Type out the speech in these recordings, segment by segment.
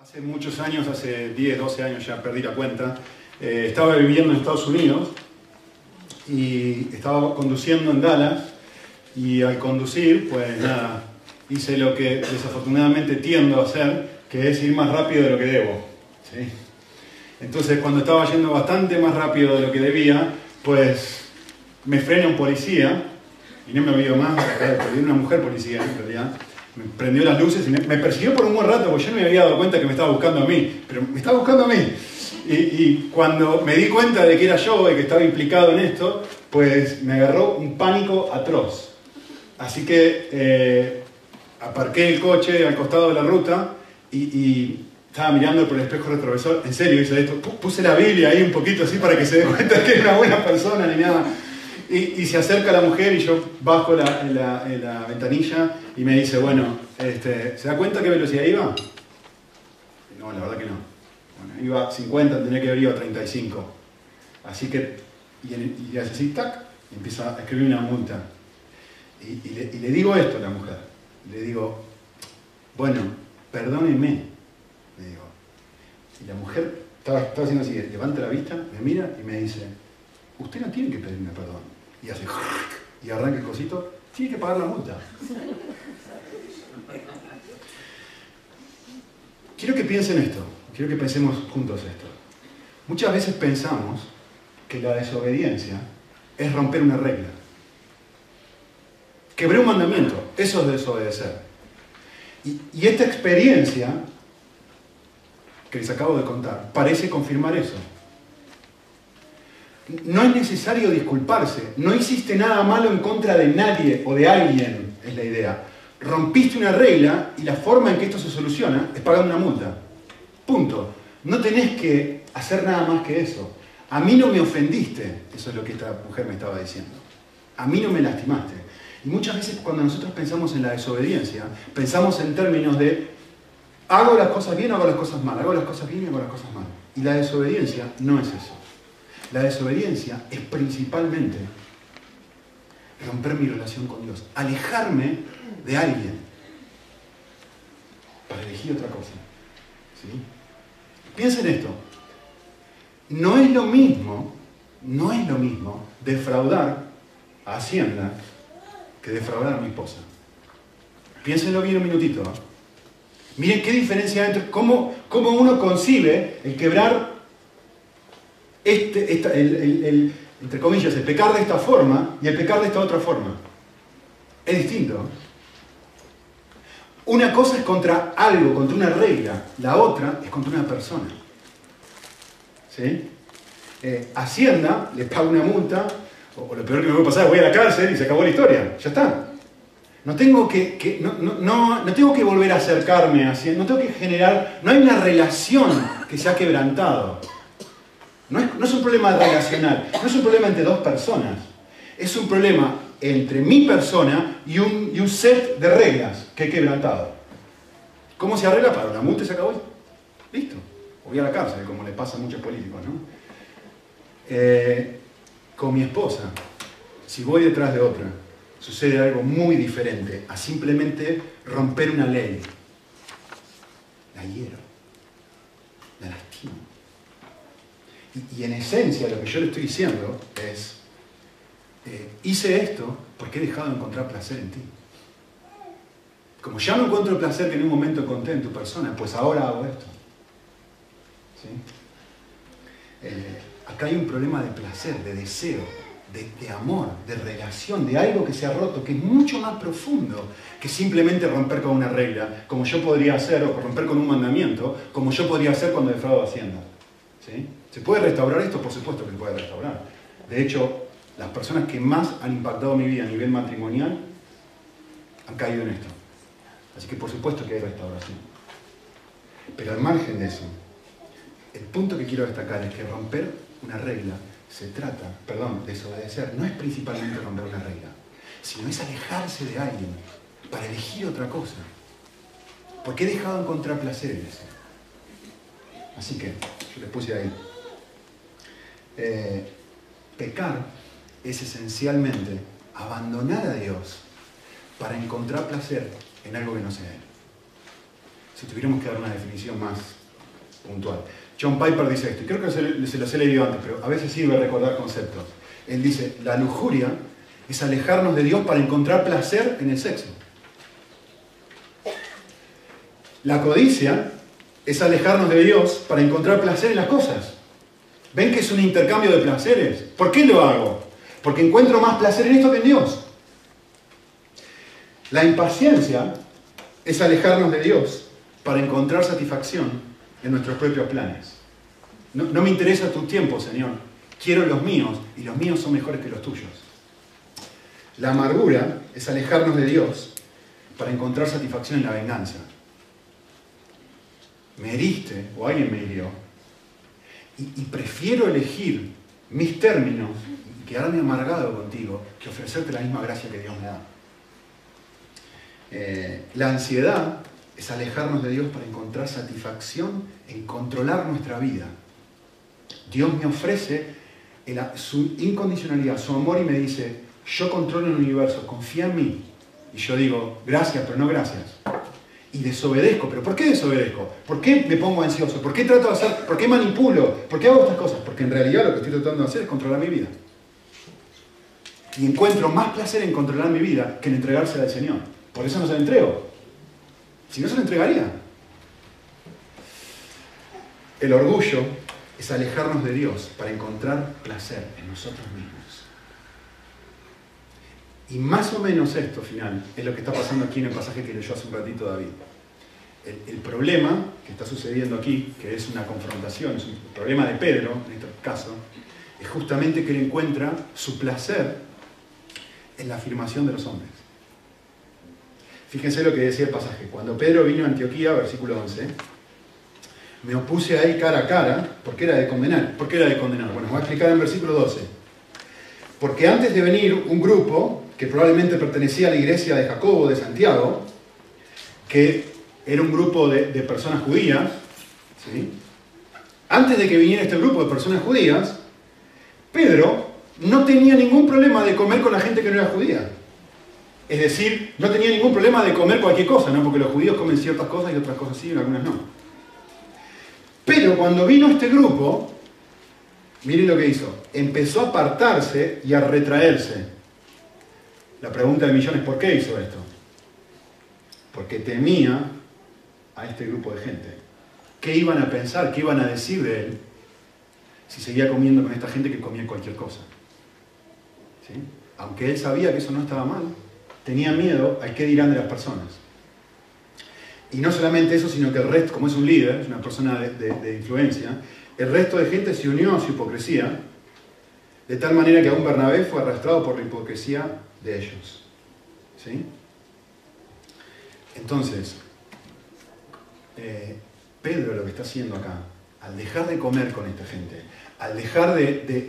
Hace muchos años, hace 10, 12 años ya perdí la cuenta, estaba viviendo en Estados Unidos y estaba conduciendo en Dallas y al conducir, pues nada, hice lo que desafortunadamente tiendo a hacer, que es ir más rápido de lo que debo, ¿sí? Entonces cuando estaba yendo bastante más rápido de lo que debía, pues me frena un policía y no me olvido más, perdí una mujer policía en realidad. Me prendió las luces y me persiguió por un buen rato porque yo no me había dado cuenta que me estaba buscando a mí, pero me estaba buscando a mí. Y cuando me di cuenta de que era yo el que estaba implicado en esto, pues me agarró un pánico atroz. Así que aparqué el coche al costado de la ruta y estaba mirando por el espejo retrovisor. En serio hice esto, puse la Biblia ahí un poquito así para que se dé cuenta que era una buena persona ni nada. Y se acerca la mujer y yo bajo la ventanilla y me dice, bueno, ¿se da cuenta qué velocidad iba? No, la verdad que no. Bueno, iba 50, tenía que haber ido a 35. Así que, y hace así, tac, y empieza a escribir una multa. Y le digo esto a la mujer. Le digo, bueno, perdóneme. Le digo. Y la mujer estaba haciendo así, levanta la vista, me mira y me dice, usted no tiene que pedirme perdón. Y hace y arranca el cosito, tiene que pagar la multa. Quiero que piensen esto, quiero que pensemos juntos esto. Muchas veces pensamos que la desobediencia es romper una regla. Quebré un mandamiento, eso es desobedecer. Y esta experiencia que les acabo de contar parece confirmar eso. No es necesario disculparse, no hiciste nada malo en contra de nadie o de alguien, es la idea. Rompiste una regla y la forma en que esto se soluciona es pagar una multa. Punto. No tenés que hacer nada más que eso. A mí no me ofendiste, eso es lo que esta mujer me estaba diciendo. A mí no me lastimaste. Y muchas veces cuando nosotros pensamos en la desobediencia, pensamos en términos de hago las cosas bien o hago las cosas mal, hago las cosas bien y hago las cosas mal. Y la desobediencia no es eso. La desobediencia es principalmente romper mi relación con Dios, alejarme de alguien para elegir otra cosa, ¿sí? Piensen esto, no es lo mismo defraudar a Hacienda que defraudar a mi esposa. Piénsenlo bien un minutito, ¿no? Miren qué diferencia hay entre cómo uno concibe el quebrar entre comillas, el pecar de esta forma y el pecar de esta otra forma. Es distinto. Una cosa es contra algo, contra una regla. La otra es contra una persona. ¿Sí? Hacienda le paga una multa, o lo peor que me puede pasar es voy a la cárcel y se acabó la historia. Ya está. No tengo que volver a acercarme a Hacienda, no tengo que generar... No hay una relación que se ha quebrantado. No es un problema relacional, no es un problema entre dos personas. Es un problema entre mi persona y un set de reglas que he quebrantado. ¿Cómo se arregla? Para una multa y se acabó. Listo. O voy a la cárcel, como le pasa a muchos políticos, ¿no? Con mi esposa, si voy detrás de otra, sucede algo muy diferente a simplemente romper una ley. La hiero. La lastimo. Y en esencia lo que yo le estoy diciendo es, hice esto porque he dejado de encontrar placer en ti. Como ya no encuentro el placer que en un momento encontré en tu persona, pues ahora hago esto. ¿Sí? Acá hay un problema de placer, de deseo, de amor, de relación, de algo que se ha roto, que es mucho más profundo que simplemente romper con una regla, como yo podría hacer, o romper con un mandamiento, como yo podría hacer cuando defraudo a Hacienda. ¿Sí? ¿Se puede restaurar esto? Por supuesto que se puede restaurar. De hecho, las personas que más han impactado mi vida a nivel matrimonial han caído en esto. Así que por supuesto que hay restauración. Pero al margen de eso, el punto que quiero destacar es que romper una regla desobedecer, no es principalmente romper una regla, sino es alejarse de alguien para elegir otra cosa. Porque he dejado de encontrar placer en eso. Así que, yo les puse ahí. Pecar es esencialmente abandonar a Dios para encontrar placer en algo que no sea Él. si tuviéramos que dar una definición más puntual. John Piper dice esto, y creo que se los he leído antes, pero a veces sirve recordar conceptos. Él dice, la lujuria es alejarnos de Dios para encontrar placer en el sexo. La codicia es alejarnos de Dios para encontrar placer en las cosas. ¿Ven que es un intercambio de placeres? ¿Por qué lo hago? Porque encuentro más placer en esto que en Dios. La impaciencia es alejarnos de Dios para encontrar satisfacción en nuestros propios planes. No me interesa tu tiempo, Señor. Quiero los míos, y los míos son mejores que los tuyos. La amargura es alejarnos de Dios para encontrar satisfacción en la venganza. Me heriste, o alguien me hirió, y prefiero elegir mis términos y quedarme amargado contigo que ofrecerte la misma gracia que Dios me da. La ansiedad es alejarnos de Dios para encontrar satisfacción en controlar nuestra vida. Dios me ofrece su incondicionalidad, su amor, y me dice, yo controlo el universo, confía en mí. Y yo digo, gracias, pero no gracias. Y desobedezco. ¿Pero por qué desobedezco? ¿Por qué me pongo ansioso? ¿Por qué trato de hacer? ¿Por qué manipulo? ¿Por qué hago estas cosas? Porque en realidad lo que estoy tratando de hacer es controlar mi vida. Y encuentro más placer en controlar mi vida que en entregársela al Señor. Por eso no se la entrego. Si no, se la entregaría. El orgullo es alejarnos de Dios para encontrar placer en nosotros mismos. Y más o menos esto, final, es lo que está pasando aquí en el pasaje que leyó hace un ratito David. El problema que está sucediendo aquí, que es una confrontación, es un problema de Pedro, en este caso, es justamente que él encuentra su placer en la afirmación de los hombres. Fíjense lo que decía el pasaje. Cuando Pedro vino a Antioquía, versículo 11, me opuse a él cara a cara, porque era de condenar. ¿Por qué era de condenar? Bueno, os voy a explicar en versículo 12. Porque antes de venir un grupo que probablemente pertenecía a la iglesia de Jacobo, de Santiago, que era un grupo de personas judías, ¿sí? Antes de que viniera este grupo de personas judías, Pedro no tenía ningún problema de comer con la gente que no era judía. Es decir, no tenía ningún problema de comer cualquier cosa, ¿no? Porque los judíos comen ciertas cosas y otras cosas sí, y algunas no. Pero cuando vino este grupo, miren lo que hizo, empezó a apartarse y a retraerse. La pregunta de millones, ¿por qué hizo esto? Porque temía a este grupo de gente. ¿Qué iban a pensar? ¿Qué iban a decir de él si seguía comiendo con esta gente que comía cualquier cosa? ¿Sí? Aunque él sabía que eso no estaba mal, tenía miedo al qué dirán de las personas. Y no solamente eso, sino que el resto, como es un líder, es una persona de influencia, el resto de gente se unió a su hipocresía, de tal manera que aún Bernabé fue arrastrado por la hipocresía de ellos. ¿Sí? Entonces, Pedro lo que está haciendo acá, al dejar de comer con esta gente,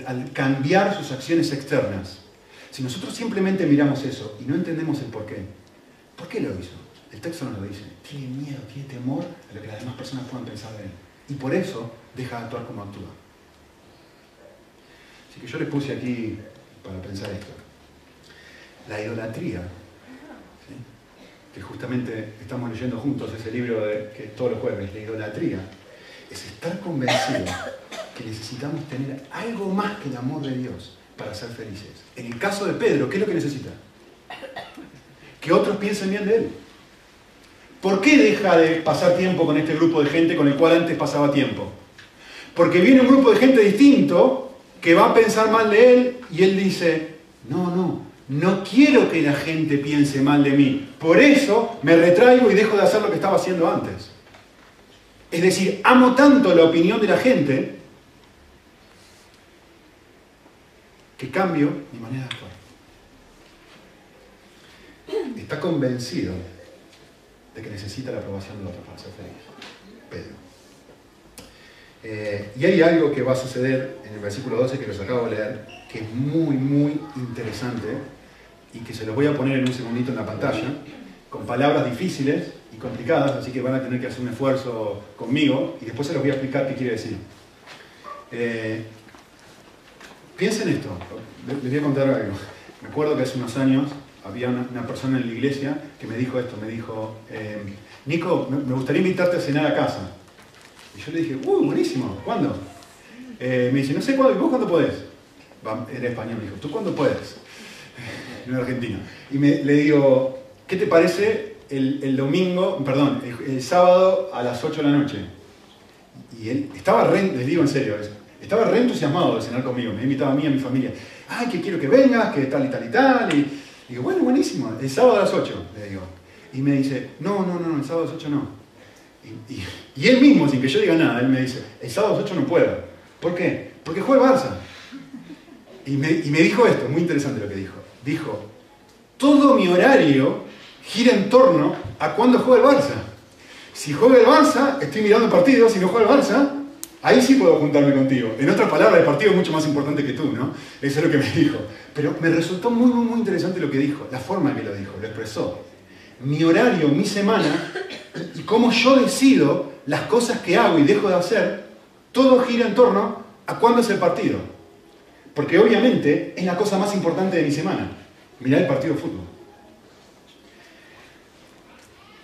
al cambiar sus acciones externas, si nosotros simplemente miramos eso y no entendemos el ¿por qué lo hizo? El texto nos lo dice. Tiene miedo, tiene temor a lo que las demás personas puedan pensar de él. Y por eso deja de actuar como actúa. Así que yo les puse aquí para pensar esto. La idolatría, ¿sí? Que justamente estamos leyendo juntos ese libro que es todos los jueves, la idolatría, es estar convencido que necesitamos tener algo más que el amor de Dios para ser felices. En el caso de Pedro, ¿qué es lo que necesita? Que otros piensen bien de él. ¿Por qué deja de pasar tiempo con este grupo de gente con el cual antes pasaba tiempo? Porque viene un grupo de gente distinto que va a pensar mal de él y él dice, no quiero que la gente piense mal de mí. Por eso me retraigo y dejo de hacer lo que estaba haciendo antes. Es decir, amo tanto la opinión de la gente que cambio mi manera de actuar. Está convencido de que necesita la aprobación de los otros para ser feliz. Pedro. Y hay algo que va a suceder en el versículo 12 que los acabo de leer, que es muy, muy interesante y que se los voy a poner en un segundito en la pantalla, con palabras difíciles y complicadas, así que van a tener que hacer un esfuerzo conmigo y después se los voy a explicar qué quiere decir. Piensen esto, les voy a contar algo. Me acuerdo que hace unos años había una persona en la iglesia que me dijo esto, me dijo, Nico, me gustaría invitarte a cenar a casa. Y yo le dije, ¡uy, buenísimo! ¿Cuándo? Me dice, no sé cuándo, ¿y vos cuándo podés? Era español, me dijo, ¿tú cuándo podés? En Argentina. Y le digo, ¿qué te parece el domingo, perdón, el sábado a las 8 de la noche? Y él estaba les digo en serio, estaba re entusiasmado de cenar conmigo, me invitaba a mí, a mi familia. Ay, que quiero que vengas, que tal y tal y tal. Y digo, bueno, buenísimo, el sábado a las 8, le digo. Y me dice, no, el sábado a las 8 no. Y él mismo, sin que yo diga nada, él me dice, el sábado a las 8 no puedo. ¿Por qué? Porque juega el Barça. Y me dijo esto, muy interesante lo que dijo. Dijo, todo mi horario gira en torno a cuándo juega el Barça. Si juega el Barça, estoy mirando partidos, si no juega el Barça, ahí sí puedo juntarme contigo. En otras palabras, el partido es mucho más importante que tú, ¿no? Eso es lo que me dijo. Pero me resultó muy, muy, muy interesante lo que dijo, la forma en que lo dijo, lo expresó. Mi horario, mi semana, y cómo yo decido las cosas que hago y dejo de hacer, todo gira en torno a cuándo es el partido. Porque obviamente es la cosa más importante de mi semana. Mirar el partido de fútbol.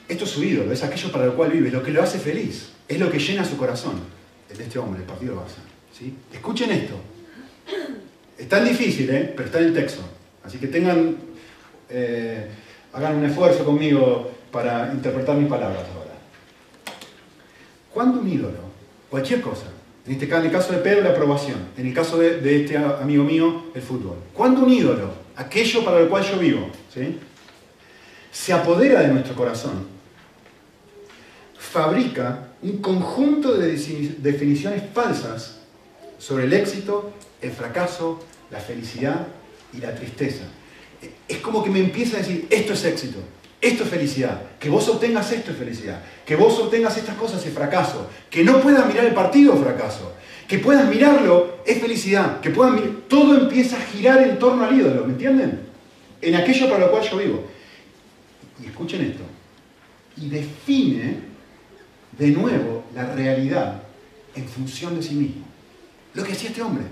Esto es su ídolo, es aquello para lo cual vive, lo que lo hace feliz, es lo que llena su corazón. El de este hombre, el partido Barça, ¿sí? Escuchen esto. Es tan difícil, pero está en el texto. Así que tengan, hagan un esfuerzo conmigo para interpretar mis palabras ahora. Cuando un ídolo, cualquier cosa, en el caso de Pedro, la aprobación, en el caso de este amigo mío, el fútbol. Cuando un ídolo, aquello para lo cual yo vivo, ¿sí?, se apodera de nuestro corazón, fabrica un conjunto de definiciones falsas sobre el éxito, el fracaso, la felicidad y la tristeza. Es como que me empieza a decir, esto es éxito, esto es felicidad, que vos obtengas esto es felicidad, que vos obtengas estas cosas es fracaso, que no puedas mirar el partido es fracaso, que puedas mirarlo es felicidad, que puedas mirar... Todo empieza a girar en torno al ídolo, ¿me entienden? En aquello para lo cual yo vivo. Y escuchen esto. Y define... de nuevo, la realidad en función de sí mismo. Lo que hacía este hombre.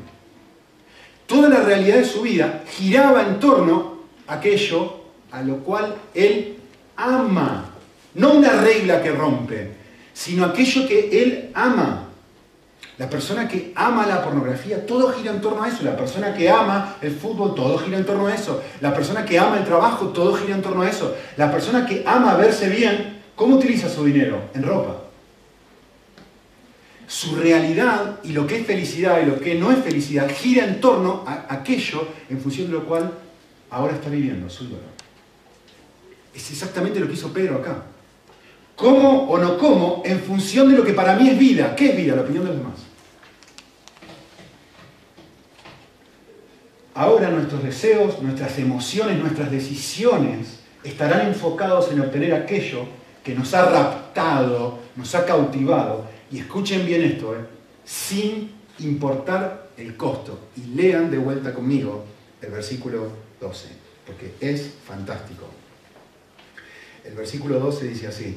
Toda la realidad de su vida giraba en torno a aquello a lo cual él ama. No una regla que rompe, sino aquello que él ama. La persona que ama la pornografía, todo gira en torno a eso. La persona que ama el fútbol, todo gira en torno a eso. La persona que ama el trabajo, todo gira en torno a eso. La persona que ama verse bien, ¿cómo utiliza su dinero? En ropa. Su realidad y lo que es felicidad y lo que no es felicidad gira en torno a aquello en función de lo cual ahora está viviendo su dolor. Es exactamente lo que hizo Pedro acá. Como o no como en función de lo que para mí es vida. ¿Qué es vida? La opinión de los demás. Ahora nuestros deseos, nuestras emociones, nuestras decisiones estarán enfocados en obtener aquello que nos ha raptado, nos ha cautivado. Y escuchen bien esto, sin importar el costo. Y lean de vuelta conmigo el versículo 12, porque es fantástico. El versículo 12 dice así,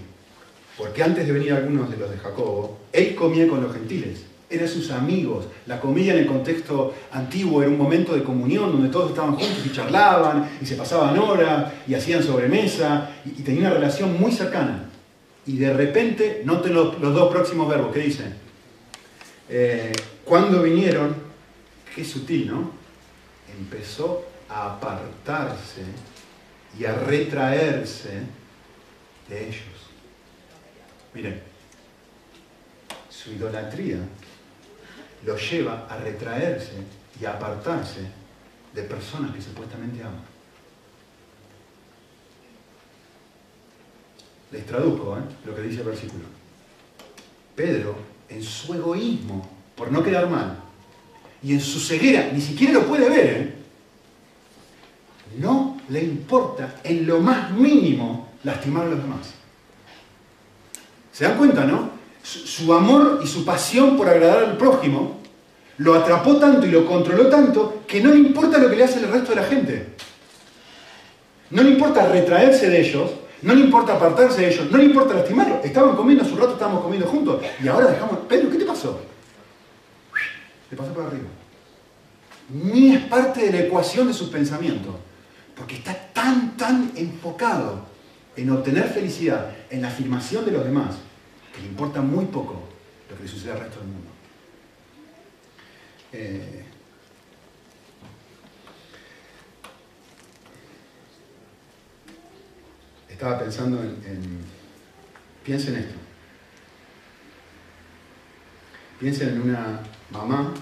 porque antes de venir algunos de los de Jacobo, él comía con los gentiles, eran sus amigos. La comida en el contexto antiguo era un momento de comunión donde todos estaban juntos y charlaban, y se pasaban horas, y hacían sobremesa, y tenían una relación muy cercana. Y de repente, noten los dos próximos verbos, ¿qué dicen? Cuando vinieron, qué sutil, ¿no? Empezó a apartarse y a retraerse de ellos. Miren, su idolatría lo lleva a retraerse y a apartarse de personas que supuestamente aman. Les traduzco lo que dice el versículo. Pedro, en su egoísmo, por no quedar mal, y en su ceguera, ni siquiera lo puede ver, no le importa en lo más mínimo lastimar a los demás. ¿Se dan cuenta, no? Su amor y su pasión por agradar al prójimo lo atrapó tanto y lo controló tanto que no le importa lo que le hace el resto de la gente. No le importa retraerse de ellos, no le importa apartarse de ellos, no le importa lastimarlos. Estaban comiendo, hace un rato estábamos comiendo juntos y ahora dejamos... Pedro, ¿qué te pasó? Te pasó para arriba. Ni es parte de la ecuación de sus pensamientos. porque está tan enfocado en obtener felicidad, en la afirmación de los demás, que le importa muy poco lo que le sucede al resto del mundo. Estaba pensando piensen en esto. Piensen en una mamá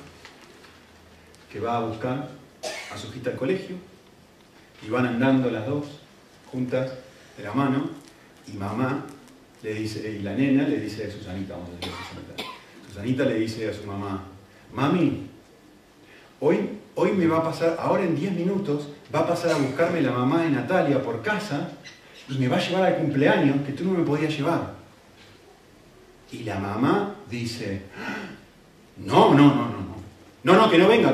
que va a buscar a su hijita al colegio y van andando las dos juntas de la mano, y mamá le dice, y la nena le dice a Susanita, vamos a decir Susanita. Susanita le dice a su mamá: mami, hoy me va a pasar, ahora en 10 minutos va a pasar a buscarme la mamá de Natalia por casa y me va a llevar al cumpleaños que tú no me podías llevar. Y la mamá dice: no, que no venga.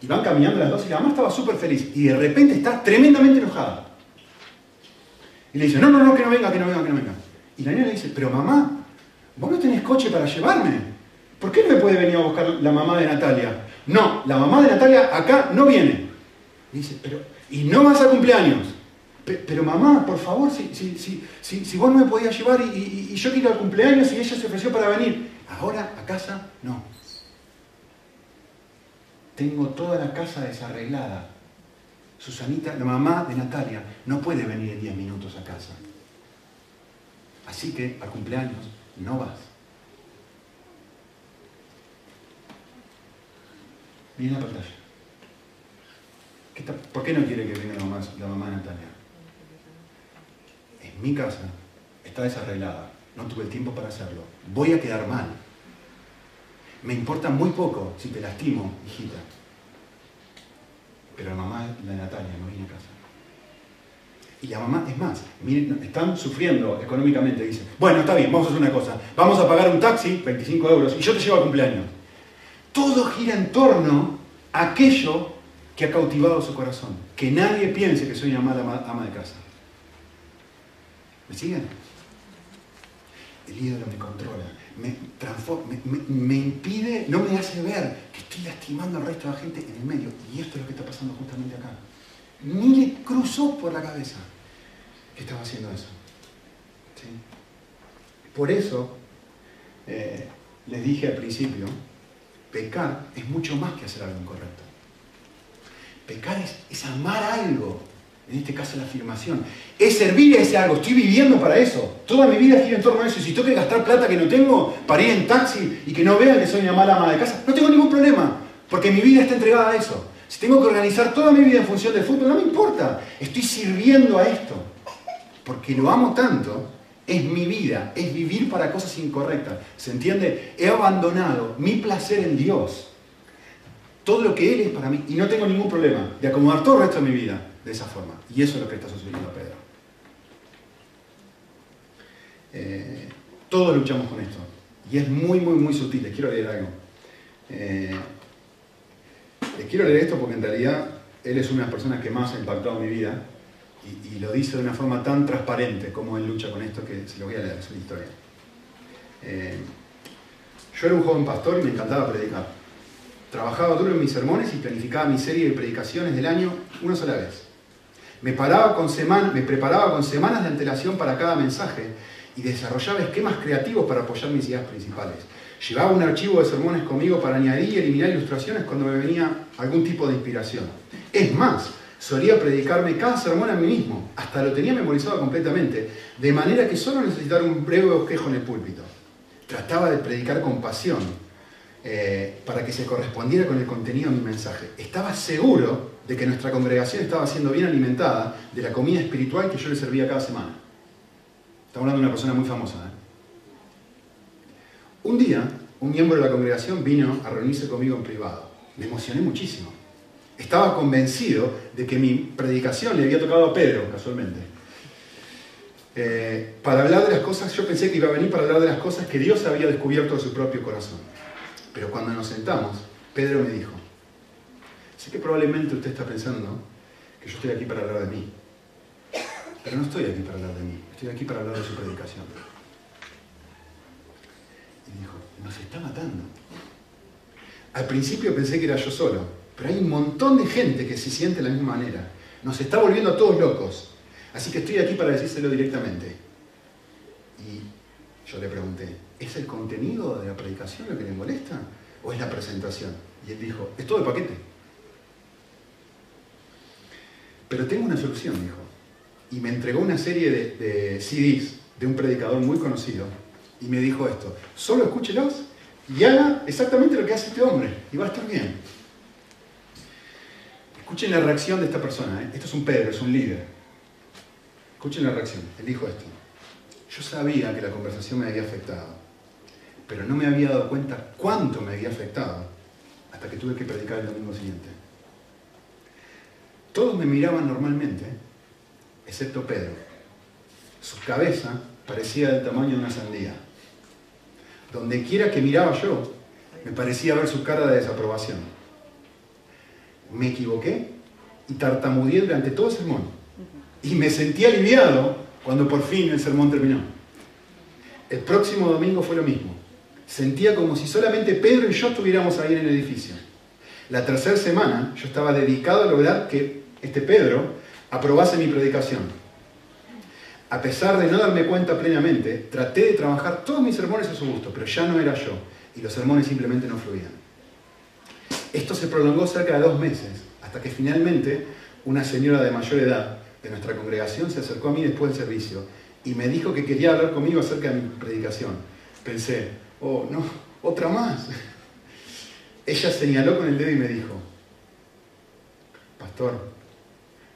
Y van caminando las dos y la mamá estaba súper feliz y de repente está tremendamente enojada. Y le dice: no, que no venga. Y la nena le dice: pero mamá, vos no tenés coche para llevarme. ¿Por qué no me puede venir a buscar la mamá de Natalia? No, la mamá de Natalia acá no viene. Y dice: pero, y no vas a cumpleaños. Pero mamá, por favor, si vos no me podías llevar y yo quiero ir al cumpleaños y ella se ofreció para venir. Ahora a casa no. Tengo toda la casa desarreglada. Susanita, la mamá de Natalia, no puede venir en 10 minutos a casa. Así que al cumpleaños no vas. Miren la pantalla. ¿Por qué no quiere que venga la mamá de Natalia? Es mi casa, está desarreglada, no tuve el tiempo para hacerlo, voy a quedar mal. Me importa muy poco si te lastimo, hijita. Pero la mamá de Natalia no viene a casa. Y la mamá, es más, miren, están sufriendo económicamente, dice: bueno, está bien, vamos a hacer una cosa, vamos a pagar un taxi, 25 euros, y yo te llevo al cumpleaños. Todo gira en torno a aquello que ha cautivado su corazón. Que nadie piense que soy una mala ama de casa. ¿Me siguen? El ídolo me controla, me transforma, me impide, no me hace ver que estoy lastimando al resto de la gente en el medio. Y esto es lo que está pasando justamente acá. Ni le cruzó por la cabeza que estaba haciendo eso. ¿Sí? Por eso, les dije al principio, pecar es mucho más que hacer algo incorrecto. Pecar es amar algo, en este caso la afirmación. Es servir a ese algo, estoy viviendo para eso. Toda mi vida gira en torno a eso. Y si tengo que gastar plata que no tengo para ir en taxi y que no vean que soy una mala ama de casa, no tengo ningún problema, porque mi vida está entregada a eso. Si tengo que organizar toda mi vida en función del fútbol, no me importa. Estoy sirviendo a esto, porque lo amo tanto, es mi vida, es vivir para cosas incorrectas. ¿Se entiende? He abandonado mi placer en Dios. Todo lo que Él es para mí, y no tengo ningún problema de acomodar todo el resto de mi vida de esa forma. Y eso es lo que está sucediendo a Pedro. Todos luchamos con esto. Y es muy sutil. Les quiero leer algo. Les quiero leer esto porque en realidad él es una de las personas que más ha impactado mi vida. Y lo dice de una forma tan transparente como él lucha con esto, que se lo voy a leer, es una historia. Yo era un joven pastor y me encantaba predicar. Trabajaba duro en mis sermones y planificaba mi serie de predicaciones del año una sola vez. Me preparaba con semanas de antelación para cada mensaje y desarrollaba esquemas creativos para apoyar mis ideas principales. Llevaba un archivo de sermones conmigo para añadir y eliminar ilustraciones cuando me venía algún tipo de inspiración. Es más, solía predicarme cada sermón a mí mismo, hasta lo tenía memorizado completamente, de manera que solo necesitaba un breve bosquejo en el púlpito. Trataba de predicar con pasión, para que se correspondiera con el contenido de mi mensaje. Estaba seguro de que nuestra congregación estaba siendo bien alimentada de la comida espiritual que yo le servía cada semana. Estamos hablando de una persona muy famosa, ¿eh? Un día, un miembro de la congregación vino a reunirse conmigo en privado. Me emocioné muchísimo. Estaba convencido de que mi predicación le había tocado a Pedro, casualmente. Para hablar de las cosas, yo pensé que iba a venir para hablar de las cosas que Dios había descubierto de su propio corazón. Pero cuando nos sentamos, Pedro me dijo: sé que probablemente usted está pensando que yo estoy aquí para hablar de mí, pero no estoy aquí para hablar de mí, estoy aquí para hablar de su predicación. Y dijo: nos está matando. Al principio pensé que era yo solo, pero hay un montón de gente que se siente de la misma manera. Nos está volviendo a todos locos. Así que estoy aquí para decírselo directamente. Y yo le pregunté, ¿es el contenido de la predicación lo que le molesta? ¿O es la presentación? Y él dijo, es todo el paquete. Pero tengo una solución, dijo. Y me entregó una serie de CDs de un predicador muy conocido. Y me dijo esto, solo escúchelos y haga exactamente lo que hace este hombre. Y va a estar bien. Escuchen la reacción de esta persona, ¿eh? Esto es un Pedro, es un líder. Escuchen la reacción. Él dijo esto. Yo sabía que la conversación me había afectado, pero no me había dado cuenta cuánto me había afectado hasta que tuve que predicar el domingo siguiente. Todos me miraban normalmente, excepto Pedro. Su cabeza parecía del tamaño de una sandía. Donde quiera que miraba yo, me parecía ver su cara de desaprobación. Me equivoqué y tartamudeé durante todo el sermón. Y me sentí aliviado cuando por fin el sermón terminó. El próximo domingo fue lo mismo. Sentía como si solamente Pedro y yo estuviéramos ahí en el edificio. La tercera semana yo estaba dedicado a lograr que este Pedro aprobase mi predicación. A pesar de no darme cuenta plenamente, traté de trabajar todos mis sermones a su gusto, pero ya no era yo, y los sermones simplemente no fluían. Esto se prolongó cerca de 2 meses, hasta que finalmente una señora de mayor edad de nuestra congregación se acercó a mí después del servicio y me dijo que quería hablar conmigo acerca de mi predicación. Pensé, oh no, otra más. Ella señaló con el dedo y me dijo, pastor,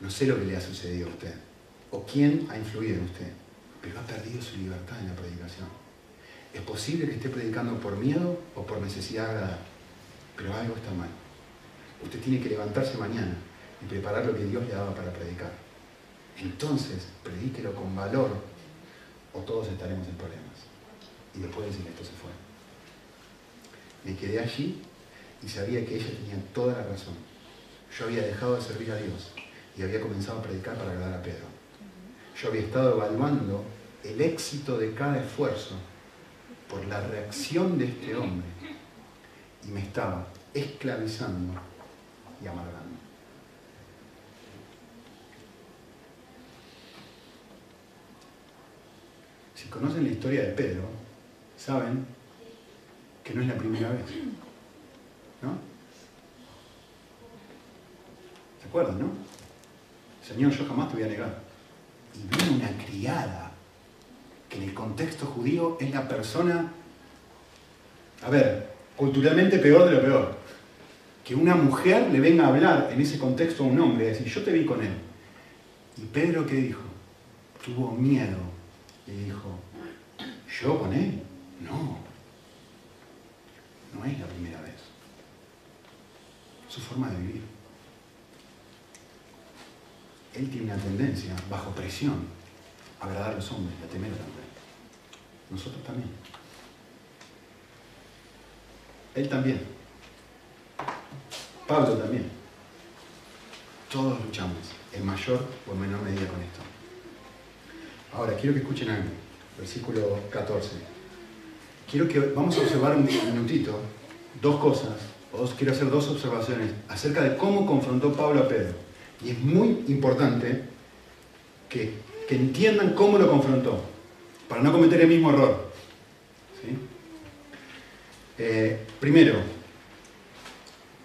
no sé lo que le ha sucedido a usted, o quién ha influido en usted, pero ha perdido su libertad en la predicación. Es posible que esté predicando por miedo o por necesidad agradable, pero algo está mal. Usted tiene que levantarse mañana y preparar lo que Dios le daba para predicar. Entonces, predíquelo con valor, o todos estaremos en problemas. Y después de decir esto se fue. Me quedé allí y sabía que ella tenía toda la razón. Yo había dejado de servir a Dios y había comenzado a predicar para agradar a Pedro. Yo había estado evaluando el éxito de cada esfuerzo por la reacción de este hombre y me estaba esclavizando y amargando. Si conocen la historia de Pedro, saben que no es la primera vez, ¿no? ¿Se acuerdan, no? Señor, yo jamás te voy a negar. Y vino una criada, que en el contexto judío es la persona, a ver, culturalmente peor de lo peor. Que una mujer le venga a hablar en ese contexto a un hombre, decir, yo te vi con él. ¿Y Pedro qué dijo? Tuvo miedo y dijo, ¿yo con él? No. No es la primera vez. Su forma de vivir. Él tiene una tendencia, bajo presión, a agradar a los hombres y a temer a los hombres. Nosotros también. Él también. Pablo también. Todos luchamos, en mayor o en menor medida, con esto. Ahora, quiero que escuchen algo. Versículo 14. Quiero que vamos a observar un minutito, 2 cosas. Quiero hacer 2 observaciones acerca de cómo confrontó Pablo a Pedro. Y es muy importante que entiendan cómo lo confrontó, para no cometer el mismo error. ¿Sí? Primero,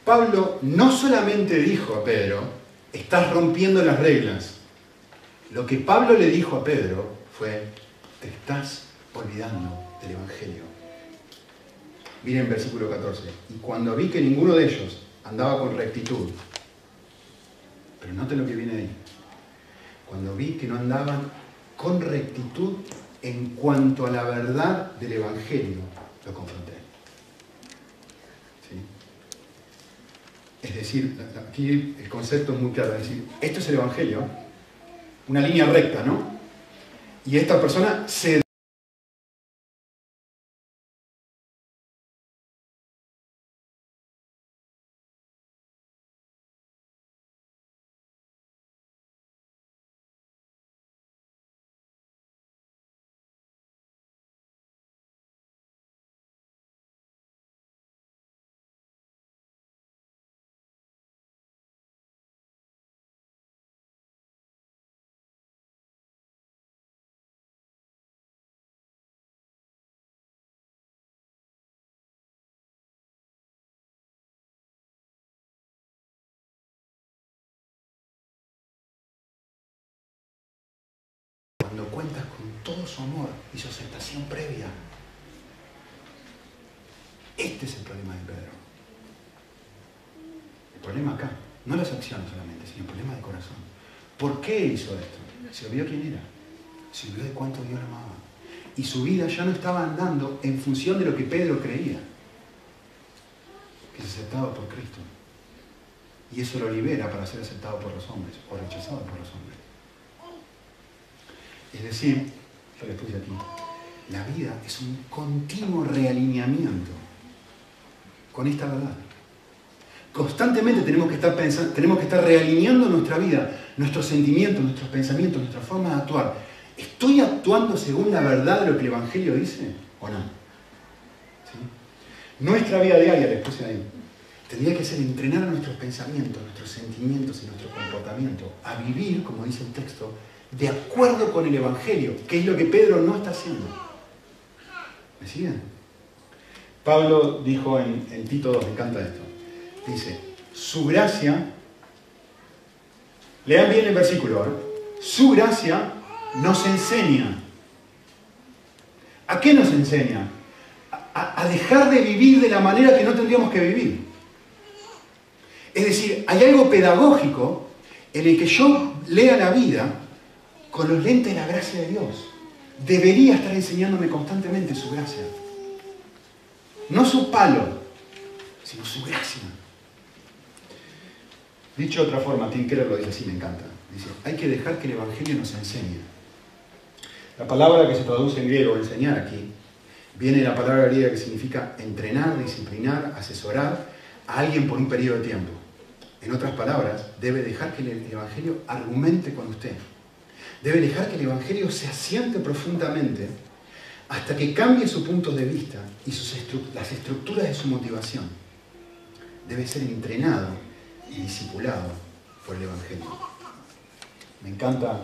Pablo no solamente dijo a Pedro, estás rompiendo las reglas. Lo que Pablo le dijo a Pedro fue, te estás olvidando del Evangelio. Miren versículo 14. Y cuando vi que ninguno de ellos andaba con rectitud, pero noten lo que viene ahí. Cuando vi que no andaban con rectitud en cuanto a la verdad del Evangelio, lo confronté. ¿Sí? Es decir, aquí el concepto es muy claro. Es decir, esto es el Evangelio, una línea recta, ¿no? Y esta persona se... todo su amor y su aceptación previa. Este es el problema de Pedro. El problema acá, no las acciones solamente, sino el problema de corazón. ¿Por qué hizo esto? Se olvidó quién era, se olvidó de cuánto Dios lo amaba. Y su vida ya no estaba andando en función de lo que Pedro creía, que es aceptado por Cristo. Y eso lo libera para ser aceptado por los hombres o rechazado por los hombres. Es decir, yo les puse aquí, la vida es un continuo realineamiento con esta verdad. Constantemente tenemos que estar realineando nuestra vida, nuestros sentimientos, nuestros pensamientos, nuestra forma de actuar. ¿Estoy actuando según la verdad de lo que el Evangelio dice o no? ¿Sí? Nuestra vida diaria, les puse ahí, tendría que ser entrenar a nuestros pensamientos, nuestros sentimientos y nuestro comportamiento a vivir, como dice el texto, de acuerdo con el Evangelio, que es lo que Pedro no está haciendo. ¿Me siguen? Pablo dijo en Tito 2, me encanta esto, dice, su gracia, lean bien el versículo ahora, su gracia nos enseña. ¿A qué nos enseña? A dejar de vivir de la manera que no tendríamos que vivir. Es decir, hay algo pedagógico en el que yo lea la vida con los lentes de la gracia de Dios. Debería estar enseñándome constantemente su gracia. No su palo, sino su gracia. Dicho de otra forma, Tim Keller lo dice así, me encanta. Dice, hay que dejar que el Evangelio nos enseñe. La palabra que se traduce en griego, enseñar aquí, viene de la palabra griega que significa entrenar, disciplinar, asesorar a alguien por un periodo de tiempo. En otras palabras, debe dejar que el Evangelio argumente con usted. Debe dejar que el Evangelio se asiente profundamente hasta que cambie sus puntos de vista y las estructuras de su motivación. Debe ser entrenado y discipulado por el Evangelio. Me encanta.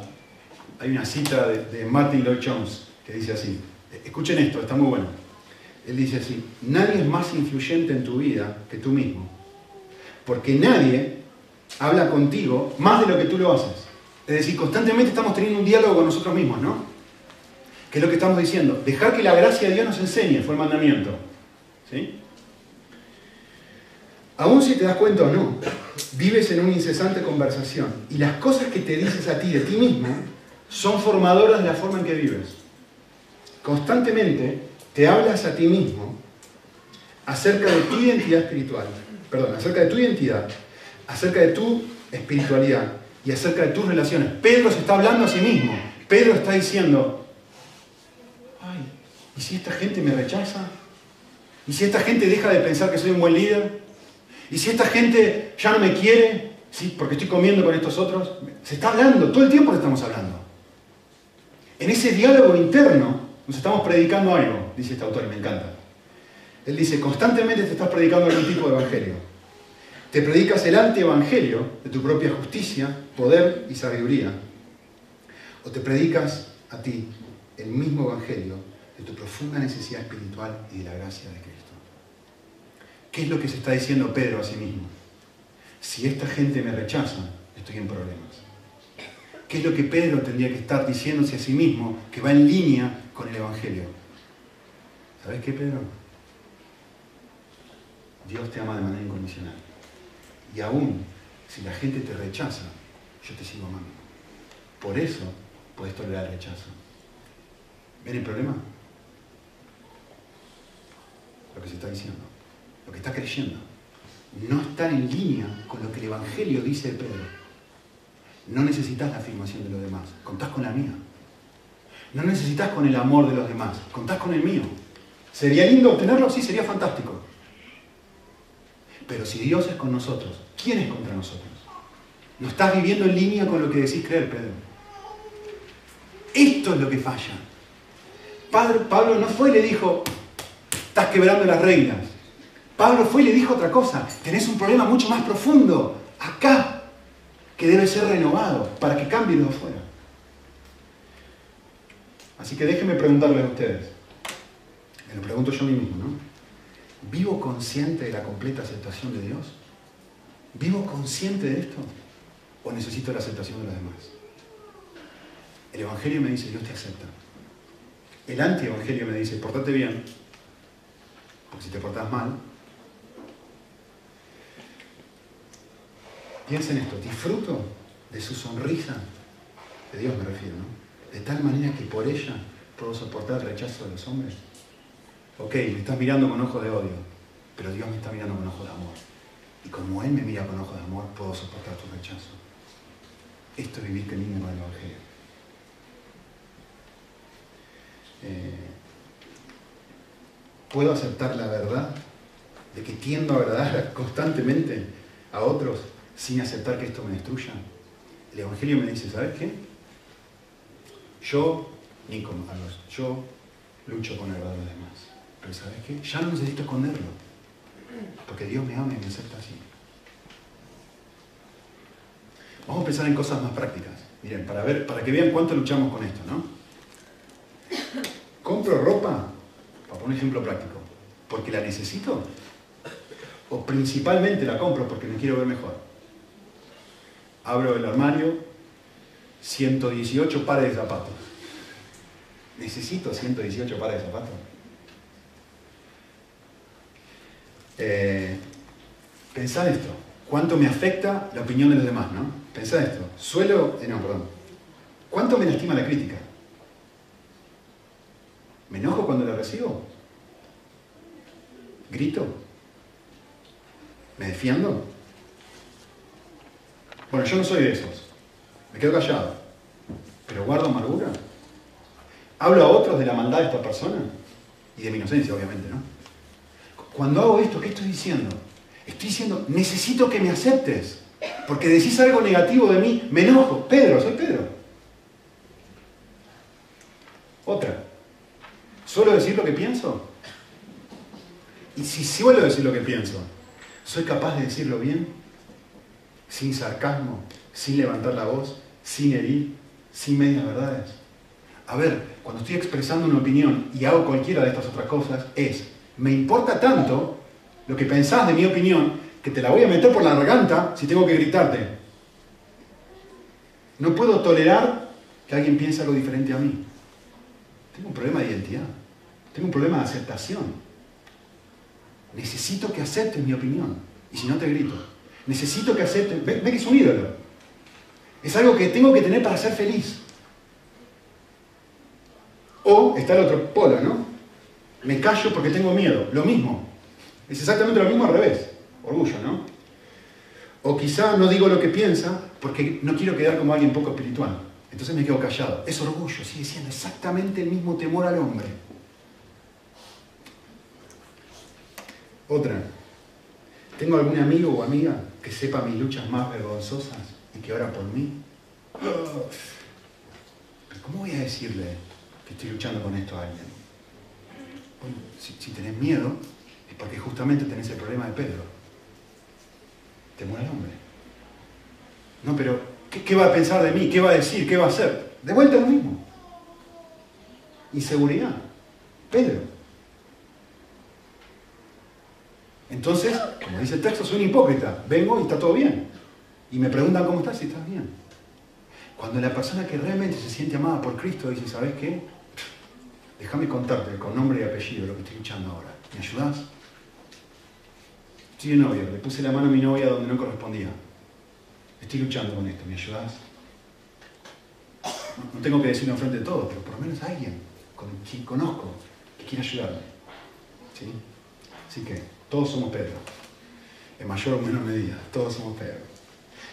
Hay una cita de Martin Lloyd-Jones que dice así. Escuchen esto, está muy bueno. Él dice así, nadie es más influyente en tu vida que tú mismo, porque nadie habla contigo más de lo que tú lo haces. Es decir, constantemente estamos teniendo un diálogo con nosotros mismos, ¿no? ¿Qué es lo que estamos diciendo? Dejar que la gracia de Dios nos enseñe, fue el mandamiento. ¿Sí? Aún si te das cuenta o no, vives en una incesante conversación y las cosas que te dices a ti de ti mismo son formadoras de la forma en que vives. Constantemente te hablas a ti mismo acerca de tu identidad espiritual, perdón, acerca de tu identidad, acerca de tu espiritualidad y acerca de tus relaciones. Pedro se está hablando a sí mismo. Pedro está diciendo, ay, ¿y si esta gente me rechaza? ¿Y si esta gente deja de pensar que soy un buen líder? ¿Y si esta gente ya no me quiere? ¿Sí? Porque estoy comiendo con estos otros. Se está hablando, todo el tiempo le estamos hablando. En ese diálogo interno nos estamos predicando algo, dice este autor, y me encanta. Él dice, constantemente te estás predicando algún tipo de evangelio. Te predicas el antievangelio de tu propia justicia, poder y sabiduría. O te predicas a ti el mismo evangelio de tu profunda necesidad espiritual y de la gracia de Cristo. ¿Qué es lo que se está diciendo Pedro a sí mismo? Si esta gente me rechaza, estoy en problemas. ¿Qué es lo que Pedro tendría que estar diciéndose a sí mismo que va en línea con el Evangelio? ¿Sabes qué, Pedro? Dios te ama de manera incondicional. Y aún si la gente te rechaza, yo te sigo amando. Por eso puedes tolerar el rechazo. ¿Ven el problema? Lo que se está diciendo, lo que está creyendo, no está en línea con lo que el Evangelio dice de Pedro. No necesitas la afirmación de los demás, contás con la mía. No necesitas con el amor de los demás, contás con el mío. ¿Sería lindo obtenerlo? Sí, sería fantástico. Pero si Dios es con nosotros, ¿quién es contra nosotros? No estás viviendo en línea con lo que decís creer, Pedro. Esto es lo que falla. Pablo no fue y le dijo, estás quebrando las reglas. Pablo fue y le dijo otra cosa, tenés un problema mucho más profundo, acá, que debe ser renovado para que cambie lo afuera. Así que déjenme preguntarles a ustedes. Me lo pregunto yo a mí mismo, ¿no? ¿Vivo consciente de la completa aceptación de Dios? ¿Vivo consciente de esto? ¿O necesito la aceptación de los demás? El Evangelio me dice, Dios te acepta. El antievangelio me dice, portate bien, porque si te portás mal... Piensa en esto, disfruto de su sonrisa, de Dios me refiero, ¿no? De tal manera que por ella puedo soportar el rechazo de los hombres. Ok, me estás mirando con ojos de odio, pero Dios me está mirando con ojos de amor. Y como Él me mira con ojos de amor, puedo soportar tu rechazo. Esto es vivir teniendo con el Evangelio. Puedo aceptar la verdad de que tiendo a agradar constantemente a otros sin aceptar que esto me destruya. El Evangelio me dice, ¿sabes qué? Yo, yo lucho con el agradar a los demás. Pero ¿sabes qué? Ya no necesito esconderlo, porque Dios me ama y me acepta así. Vamos a pensar en cosas más prácticas. Miren, para que vean cuánto luchamos con esto, ¿no? ¿Compro ropa? Para poner un ejemplo práctico. ¿Porque la necesito? ¿O principalmente la compro porque me quiero ver mejor? Abro el armario, 118 pares de zapatos. ¿Necesito 118 pares de zapatos? Pensá esto. ¿Cuánto me afecta la opinión de los demás, no? Pensá esto. ¿Cuánto me lastima la crítica? ¿Me enojo cuando la recibo? ¿Grito? ¿Me defiendo? Bueno, yo no soy de esos. Me quedo callado. ¿Pero guardo amargura? ¿Hablo a otros de la maldad de esta persona? Y de mi inocencia, obviamente, ¿no? Cuando hago esto, ¿qué estoy diciendo? Estoy diciendo, necesito que me aceptes. Porque decís algo negativo de mí, me enojo. Pedro, soy Pedro. Otra. ¿Suelo decir lo que pienso? Y si suelo decir lo que pienso, ¿soy capaz de decirlo bien? Sin sarcasmo, sin levantar la voz, sin herir, sin medias verdades. A ver, cuando estoy expresando una opinión y hago cualquiera de estas otras cosas, me importa tanto lo que pensás de mi opinión que te la voy a meter por la garganta si tengo que gritarte. No puedo tolerar que alguien piense algo diferente a mí. Tengo un problema de identidad. Tengo un problema de aceptación. Necesito que aceptes mi opinión. Y si no, te grito. Necesito que aceptes... Ve que es un ídolo. Es algo que tengo que tener para ser feliz. O está el otro polo, ¿no? Me callo porque tengo miedo. Lo mismo. Es exactamente lo mismo al revés. Orgullo, ¿no? O quizá no digo lo que piensa porque no quiero quedar como alguien poco espiritual. Entonces me quedo callado. Es orgullo, sigue siendo exactamente el mismo temor al hombre. Otra. ¿Tengo algún amigo o amiga que sepa mis luchas más vergonzosas y que ora por mí? ¿Pero cómo voy a decirle que estoy luchando con esto a alguien? Bueno, si tenés miedo, es porque justamente tenés el problema de Pedro. Temor al hombre. No, pero... ¿Qué va a pensar de mí? ¿Qué va a decir? ¿Qué va a hacer? De vuelta lo mismo. Inseguridad. Pedro. Entonces, como dice el texto, soy un hipócrita. Vengo y está todo bien. Y me preguntan cómo estás, si estás bien. Cuando la persona que realmente se siente amada por Cristo dice, ¿sabes qué? Déjame contarte con nombre y apellido lo que estoy luchando ahora. ¿Me ayudás? Estoy de novio. Le puse la mano a mi novia donde no correspondía. Estoy luchando con esto, ¿me ayudás? No tengo que decirlo enfrente de todos, pero por lo menos alguien con quien conozco que quiera ayudarme. ¿Sí? Así que todos somos Pedro. En mayor o menor medida, todos somos Pedro.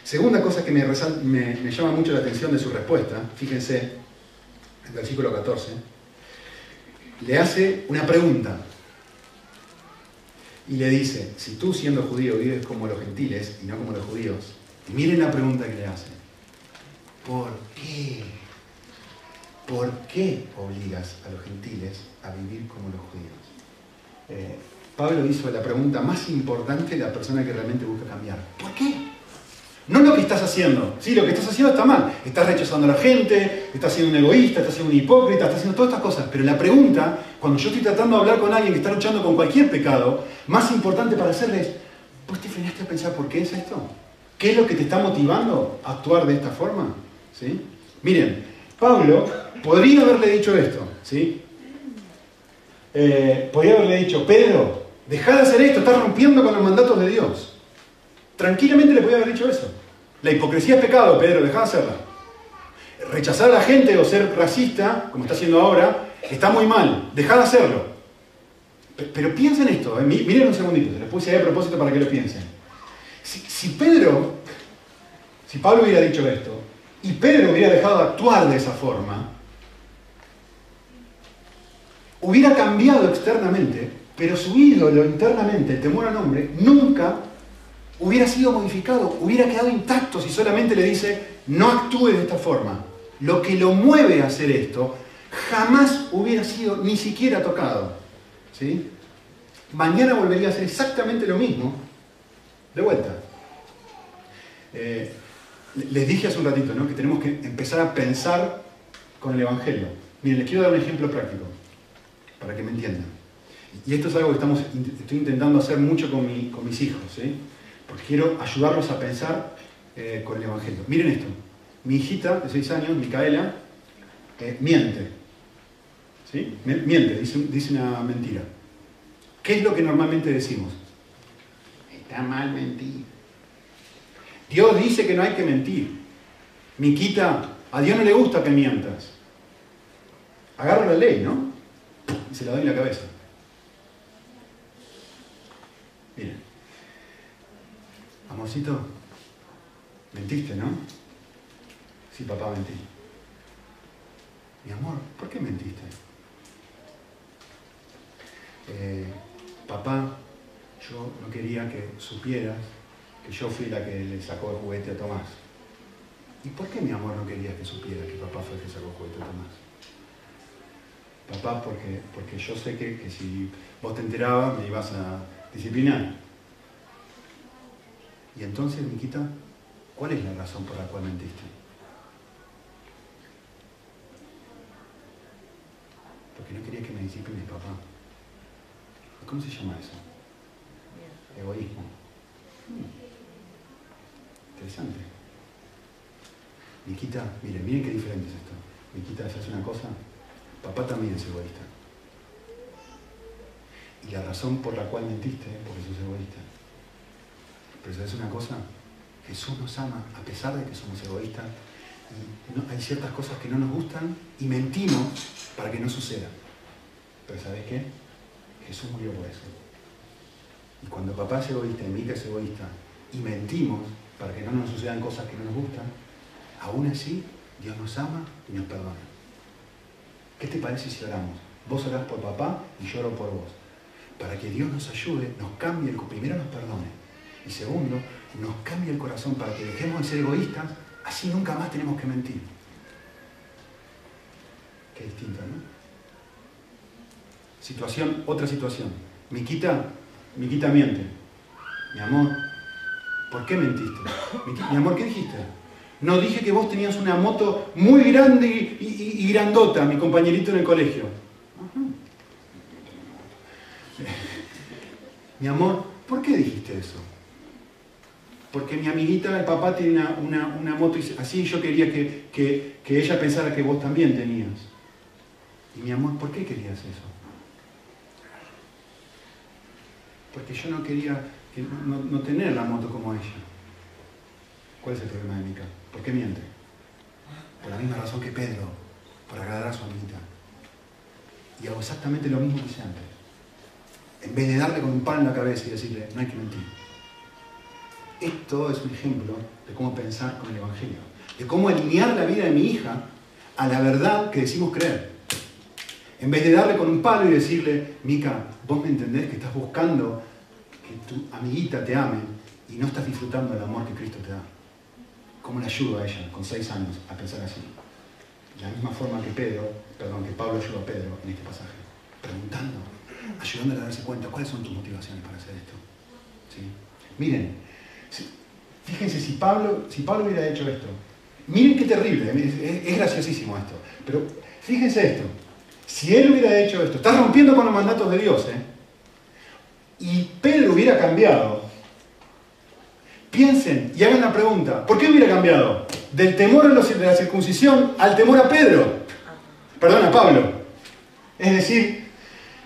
Segunda cosa que me llama mucho la atención de su respuesta, fíjense, el versículo 14, le hace una pregunta. Y le dice, si tú siendo judío vives como los gentiles y no como los judíos, y miren la pregunta que le hacen. ¿Por qué? ¿Por qué obligas a los gentiles a vivir como los judíos? Pablo hizo la pregunta más importante de la persona que realmente busca cambiar. ¿Por qué? No lo que estás haciendo. Sí, lo que estás haciendo está mal. Estás rechazando a la gente, estás siendo un egoísta, estás siendo un hipócrita, estás haciendo todas estas cosas. Pero la pregunta, cuando yo estoy tratando de hablar con alguien que está luchando con cualquier pecado, más importante para hacerles, ¿vos te frenaste a pensar por qué es esto? ¿Qué es lo que te está motivando a actuar de esta forma? ¿Sí? Miren, Pablo podría haberle dicho esto, ¿sí? podía haberle dicho, Pedro, dejá de hacer esto, estás rompiendo con los mandatos de Dios. Tranquilamente le podía haber dicho eso. La hipocresía es pecado, Pedro, dejá de hacerla. Rechazar a la gente o ser racista, como está haciendo ahora, está muy mal, dejá de hacerlo. Pero piensen esto, miren un segundito, les puse ahí a propósito para que lo piensen. Si Pablo hubiera dicho esto, y Pedro hubiera dejado de actuar de esa forma, hubiera cambiado externamente, pero su ídolo internamente, el temor al hombre, nunca hubiera sido modificado, hubiera quedado intacto si solamente le dice, no actúes de esta forma. Lo que lo mueve a hacer esto jamás hubiera sido ni siquiera tocado. ¿Sí? Mañana volvería a hacer exactamente lo mismo, de vuelta. Les dije hace un ratito, ¿no?, que tenemos que empezar a pensar con el Evangelio. Miren, les quiero dar un ejemplo práctico, para que me entiendan. Y esto es algo que estoy intentando hacer mucho con mis hijos, ¿sí? Porque quiero ayudarlos a pensar con el Evangelio. Miren esto, mi hijita de 6 años, Micaela, miente. ¿Sí? Miente, dice una mentira. ¿Qué es lo que normalmente decimos? Está mal mentir. Dios dice que no hay que mentir. Miquita, a Dios no le gusta que mientas. Agarro la ley, ¿no? Y se la doy en la cabeza. Miren. Amorcito, mentiste, ¿no? Sí, papá, mentí. Mi amor, ¿por qué mentiste? Papá, yo no quería que supieras que yo fui la que le sacó el juguete a Tomás. ¿Y por qué, mi amor, no querías que supieras que papá fue el que sacó el juguete a Tomás? Papá, porque yo sé que si vos te enterabas me ibas a disciplinar. Y entonces, Miquita, ¿cuál es la razón por la cual mentiste? Porque no quería que me discipline, papá. ¿Cómo se llama eso? Egoísmo. Interesante. Miquita, miren qué diferente es esto. Miquita, ¿se hace una cosa? Papá también es egoísta. Y la razón por la cual mentiste, porque sos egoísta. Pero ¿sabes una cosa? Jesús nos ama a pesar de que somos egoístas. Y no, hay ciertas cosas que no nos gustan y mentimos para que no suceda. Pero ¿sabes qué? Jesús murió por eso. Y cuando papá es egoísta y Mica es egoísta y mentimos para que no nos sucedan cosas que no nos gustan, aún así Dios nos ama y nos perdona. ¿Qué te parece si oramos? Vos orás por papá y yo oro por vos. Para que Dios nos ayude, nos cambie, primero nos perdone y segundo, nos cambie el corazón para que dejemos de ser egoístas, así nunca más tenemos que mentir. Qué distinto, ¿no? Otra situación. Miquita miente. Mi amor, ¿por qué mentiste? Mi amor, ¿qué dijiste? No, dije que vos tenías una moto muy grande y grandota, mi compañerito en el colegio. Mi amor, ¿por qué dijiste eso? Porque mi amiguita, el papá, tiene una moto así y yo quería que ella pensara que vos también tenías. Y mi amor, ¿por qué querías eso? Porque yo no quería no tener la moto como ella. ¿Cuál es el problema de Mica? ¿Por qué miente? Por la misma razón que Pedro, por agradar a su amiguita. Y hago exactamente lo mismo que hice antes. En vez de darle con un palo en la cabeza y decirle, no hay que mentir. Esto es un ejemplo de cómo pensar con el Evangelio. De cómo alinear la vida de mi hija a la verdad que decimos creer. En vez de darle con un palo y decirle, Mica, vos me entendés que estás buscando que tu amiguita te ame y no estás disfrutando del amor que Cristo te da. ¿Cómo le ayudo a ella con 6 años a pensar así? De la misma forma que que Pablo ayudó a Pedro en este pasaje. Preguntando, ayudándole a darse cuenta cuáles son tus motivaciones para hacer esto. ¿Sí? Miren, fíjense si Pablo hubiera hecho esto. Miren qué terrible, es graciosísimo esto. Pero fíjense esto. Si él hubiera hecho esto, estás rompiendo con los mandatos de Dios, ¿eh? Y Pedro hubiera cambiado. Piensen y hagan la pregunta, ¿por qué hubiera cambiado? Del temor de la circuncisión al temor a Pedro. Perdón, a Pablo. Es decir,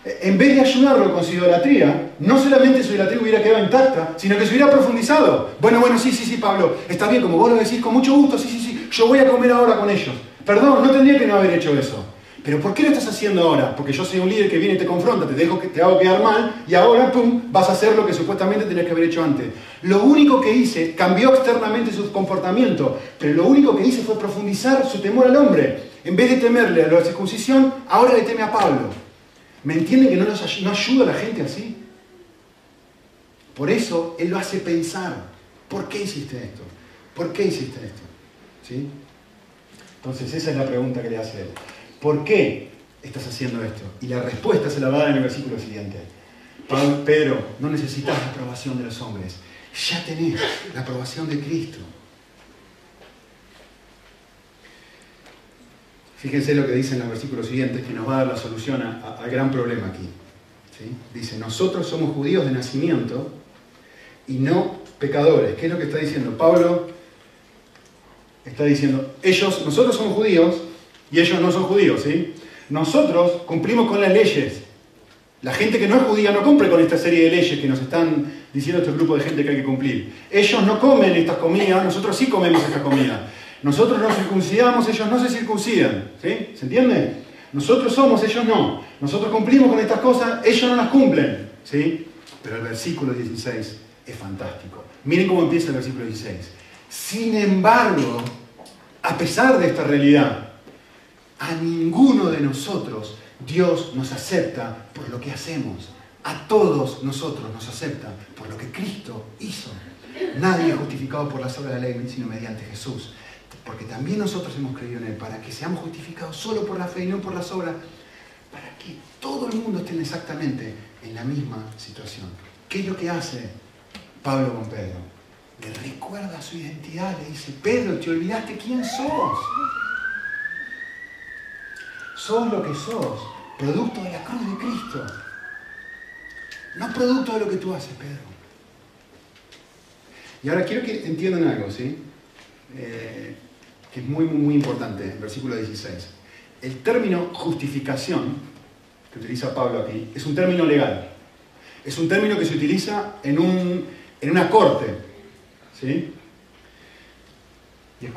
En vez de ayudarlo con su idolatría, no solamente su idolatría hubiera quedado intacta, sino que se hubiera profundizado. Bueno, sí, Pablo, está bien, como vos lo decís, con mucho gusto, sí, yo voy a comer ahora con ellos. Perdón, no tendría que no haber hecho eso. Pero ¿por qué lo estás haciendo ahora? Porque yo soy un líder que viene y te confronta, te hago quedar mal, y ahora, pum, vas a hacer lo que supuestamente tenías que haber hecho antes. Lo único que hice, cambió externamente su comportamiento, pero lo único que hice fue profundizar su temor al hombre. En vez de temerle a la circuncisión, ahora le teme a Pablo. ¿Me entienden que no ayuda a la gente así? Por eso él lo hace pensar. ¿Por qué hiciste esto? ¿Por qué hiciste esto? ¿Sí? Entonces esa es la pregunta que le hace él. ¿Por qué estás haciendo esto? Y la respuesta se la va a dar en el versículo siguiente. Pedro, no necesitas la aprobación de los hombres. Ya tenés la aprobación de Cristo. Fíjense lo que dicen los versículos siguientes, que nos va a dar la solución al gran problema aquí. ¿Sí? Dice, nosotros somos judíos de nacimiento y no pecadores. ¿Qué es lo que está diciendo? Pablo está diciendo, nosotros somos judíos y ellos no son judíos. ¿Sí? Nosotros cumplimos con las leyes. La gente que no es judía no cumple con esta serie de leyes que nos están diciendo este grupo de gente que hay que cumplir. Ellos no comen estas comidas, nosotros sí comemos estas comidas. Nosotros nos circuncidamos, ellos no se circuncidan. ¿Sí? ¿Se entiende? Nosotros somos, ellos no. Nosotros cumplimos con estas cosas, ellos no las cumplen. ¿Sí? Pero el versículo 16 es fantástico. Miren cómo empieza el versículo 16. Sin embargo, a pesar de esta realidad, a ninguno de nosotros Dios nos acepta por lo que hacemos. A todos nosotros nos acepta por lo que Cristo hizo. Nadie es justificado por las obras de la ley, sino mediante Jesús. Porque también nosotros hemos creído en Él, para que seamos justificados solo por la fe y no por las obras, para que todo el mundo esté exactamente en la misma situación. ¿Qué es lo que hace Pablo con Pedro? Le recuerda su identidad, le dice, Pedro, te olvidaste quién sos. Sos lo que sos, producto de la cruz de Cristo. No producto de lo que tú haces, Pedro. Y ahora quiero que entiendan algo, ¿sí? Que es muy importante, el versículo 16. El término justificación que utiliza Pablo aquí es un término legal. Es un término que se utiliza en una corte. ¿Sí? Y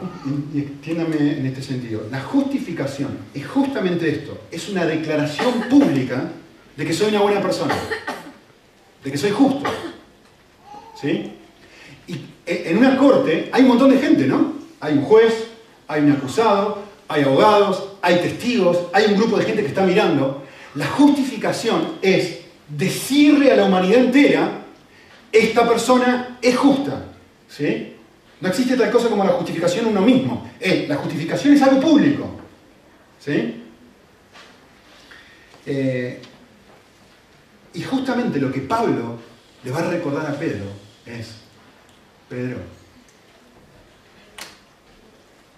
entiéndame en este sentido. La justificación es justamente esto. Es una declaración pública de que soy una buena persona. De que soy justo. ¿Sí? Y en una corte hay un montón de gente, ¿no? Hay un juez, hay un acusado, hay abogados, hay testigos, hay un grupo de gente que está mirando. La justificación es decirle a la humanidad entera, esta persona es justa. ¿Sí? No existe tal cosa como la justificación en uno mismo. La justificación es algo público. ¿Sí? Y justamente lo que Pablo le va a recordar a Pedro es, Pedro,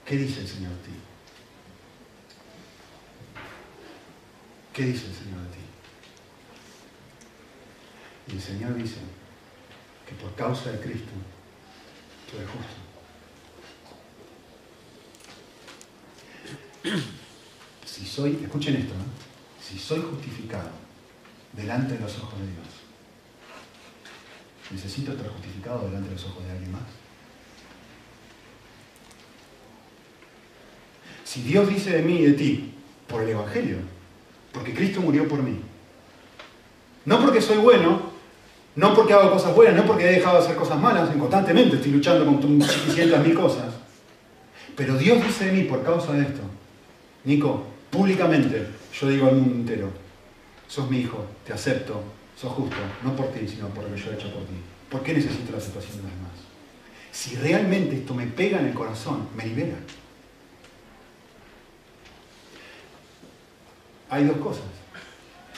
¿qué dice el Señor de ti? ¿Qué dice el Señor de ti? Y el Señor dice que por causa de Cristo tú eres justo. Escuchen esto, ¿no? Si soy justificado delante de los ojos de Dios, ¿necesito estar justificado delante de los ojos de alguien más? Si Dios dice de mí y de ti, por el Evangelio, porque Cristo murió por mí, no porque soy bueno, no porque hago cosas buenas, no porque he dejado de hacer cosas malas, constantemente estoy luchando con 700.000 cosas, pero Dios dice de mí por causa de esto, Nico, públicamente, yo digo al mundo entero, sos mi hijo, te acepto, sos justo, no por ti, sino por lo que yo he hecho por ti. ¿Por qué necesito la aceptación de los demás? Si realmente esto me pega en el corazón, me libera. Hay dos cosas.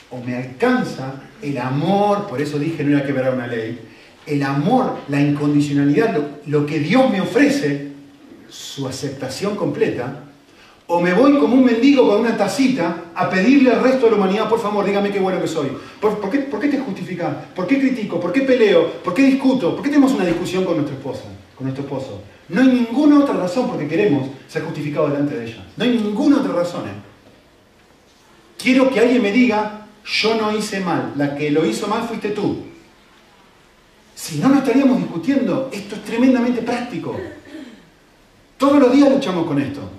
O me alcanza el amor, por eso dije no era quebrar una ley, el amor, la incondicionalidad, lo que Dios me ofrece, su aceptación completa, o me voy como un mendigo con una tacita a pedirle al resto de la humanidad, por favor, dígame qué bueno que soy. ¿Por qué te justificas? ¿Por qué critico? ¿Por qué peleo? ¿Por qué discuto? ¿Por qué tenemos una discusión con nuestra esposa, con nuestro esposo? No hay ninguna otra razón porque queremos ser justificados delante de ella. No hay ninguna otra razón. Quiero que alguien me diga, Yo no hice mal, la que lo hizo mal fuiste tú. Si no, no estaríamos discutiendo. Esto es tremendamente práctico. Todos los días luchamos con esto.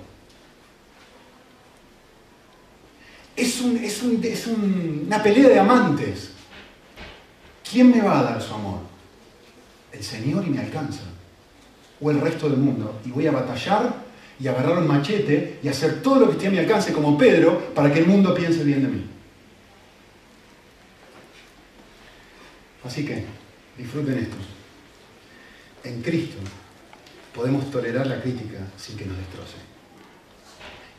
Es una pelea de amantes. ¿Quién me va a dar su amor? El Señor y me alcanza. O el resto del mundo. Y voy a batallar y agarrar un machete y hacer todo lo que esté a mi alcance, como Pedro, para que el mundo piense bien de mí. Así que, disfruten esto. En Cristo podemos tolerar la crítica sin que nos destroce.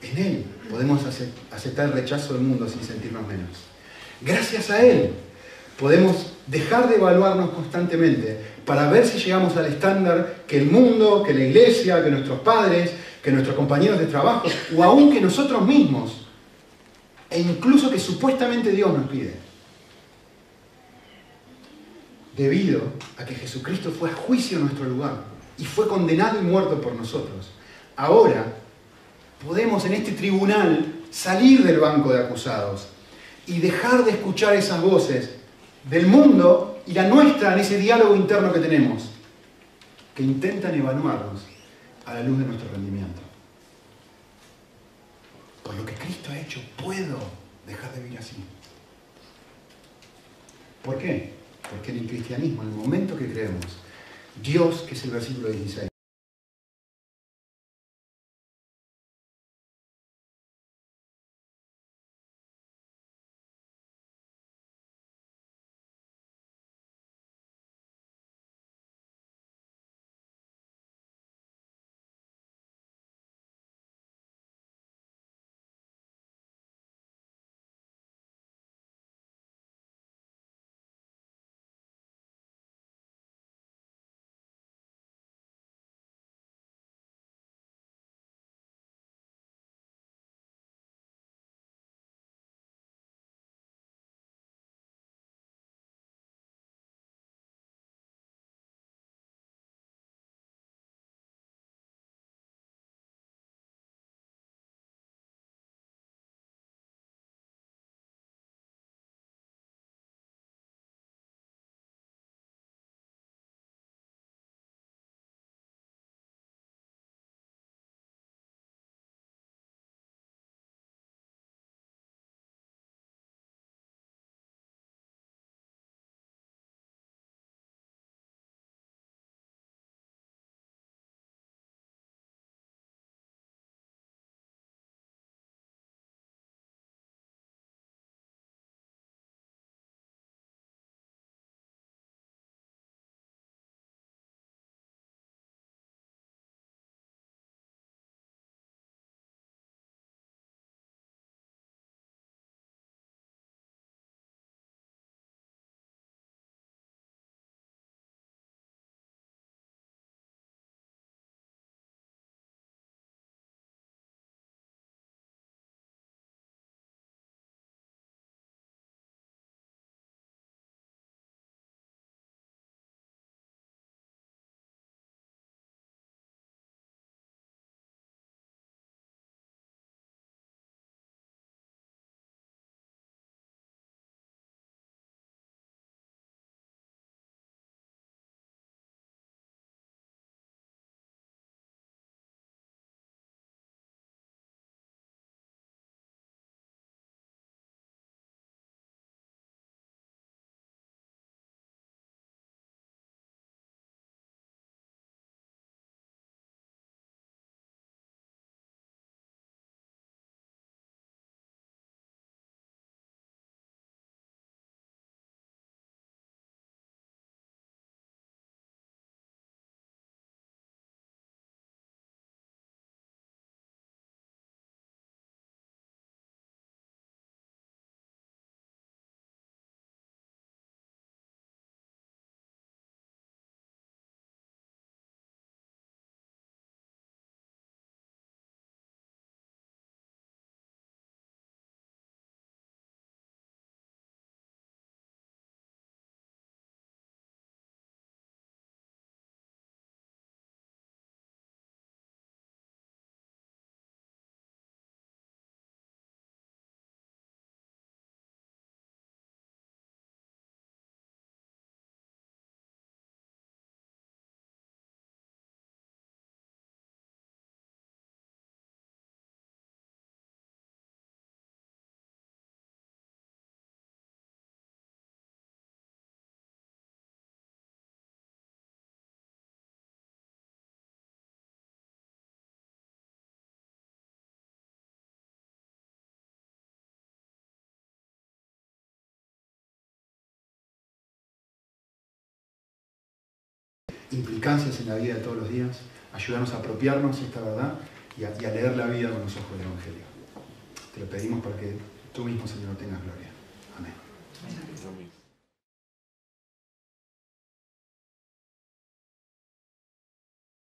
En Él podemos aceptar el rechazo del mundo sin sentirnos menos. Gracias a Él podemos dejar de evaluarnos constantemente para ver si llegamos al estándar que el mundo, que la iglesia, que nuestros padres, que nuestros compañeros de trabajo, o aún que nosotros mismos, e incluso que supuestamente Dios nos pide. Debido a que Jesucristo fue a juicio en nuestro lugar y fue condenado y muerto por nosotros, ahora podemos en este tribunal salir del banco de acusados y dejar de escuchar esas voces del mundo y la nuestra en ese diálogo interno que tenemos, que intentan evaluarnos a la luz de nuestro rendimiento. Por lo que Cristo ha hecho, puedo dejar de vivir así. ¿Por qué? Porque en el cristianismo, en el momento que creemos, Dios, que es el versículo 16, implicancias en la vida de todos los días, ayudarnos a apropiarnos esta verdad y a leer la vida con los ojos del Evangelio. Te lo pedimos para que tú mismo, Señor, tengas gloria. Amén.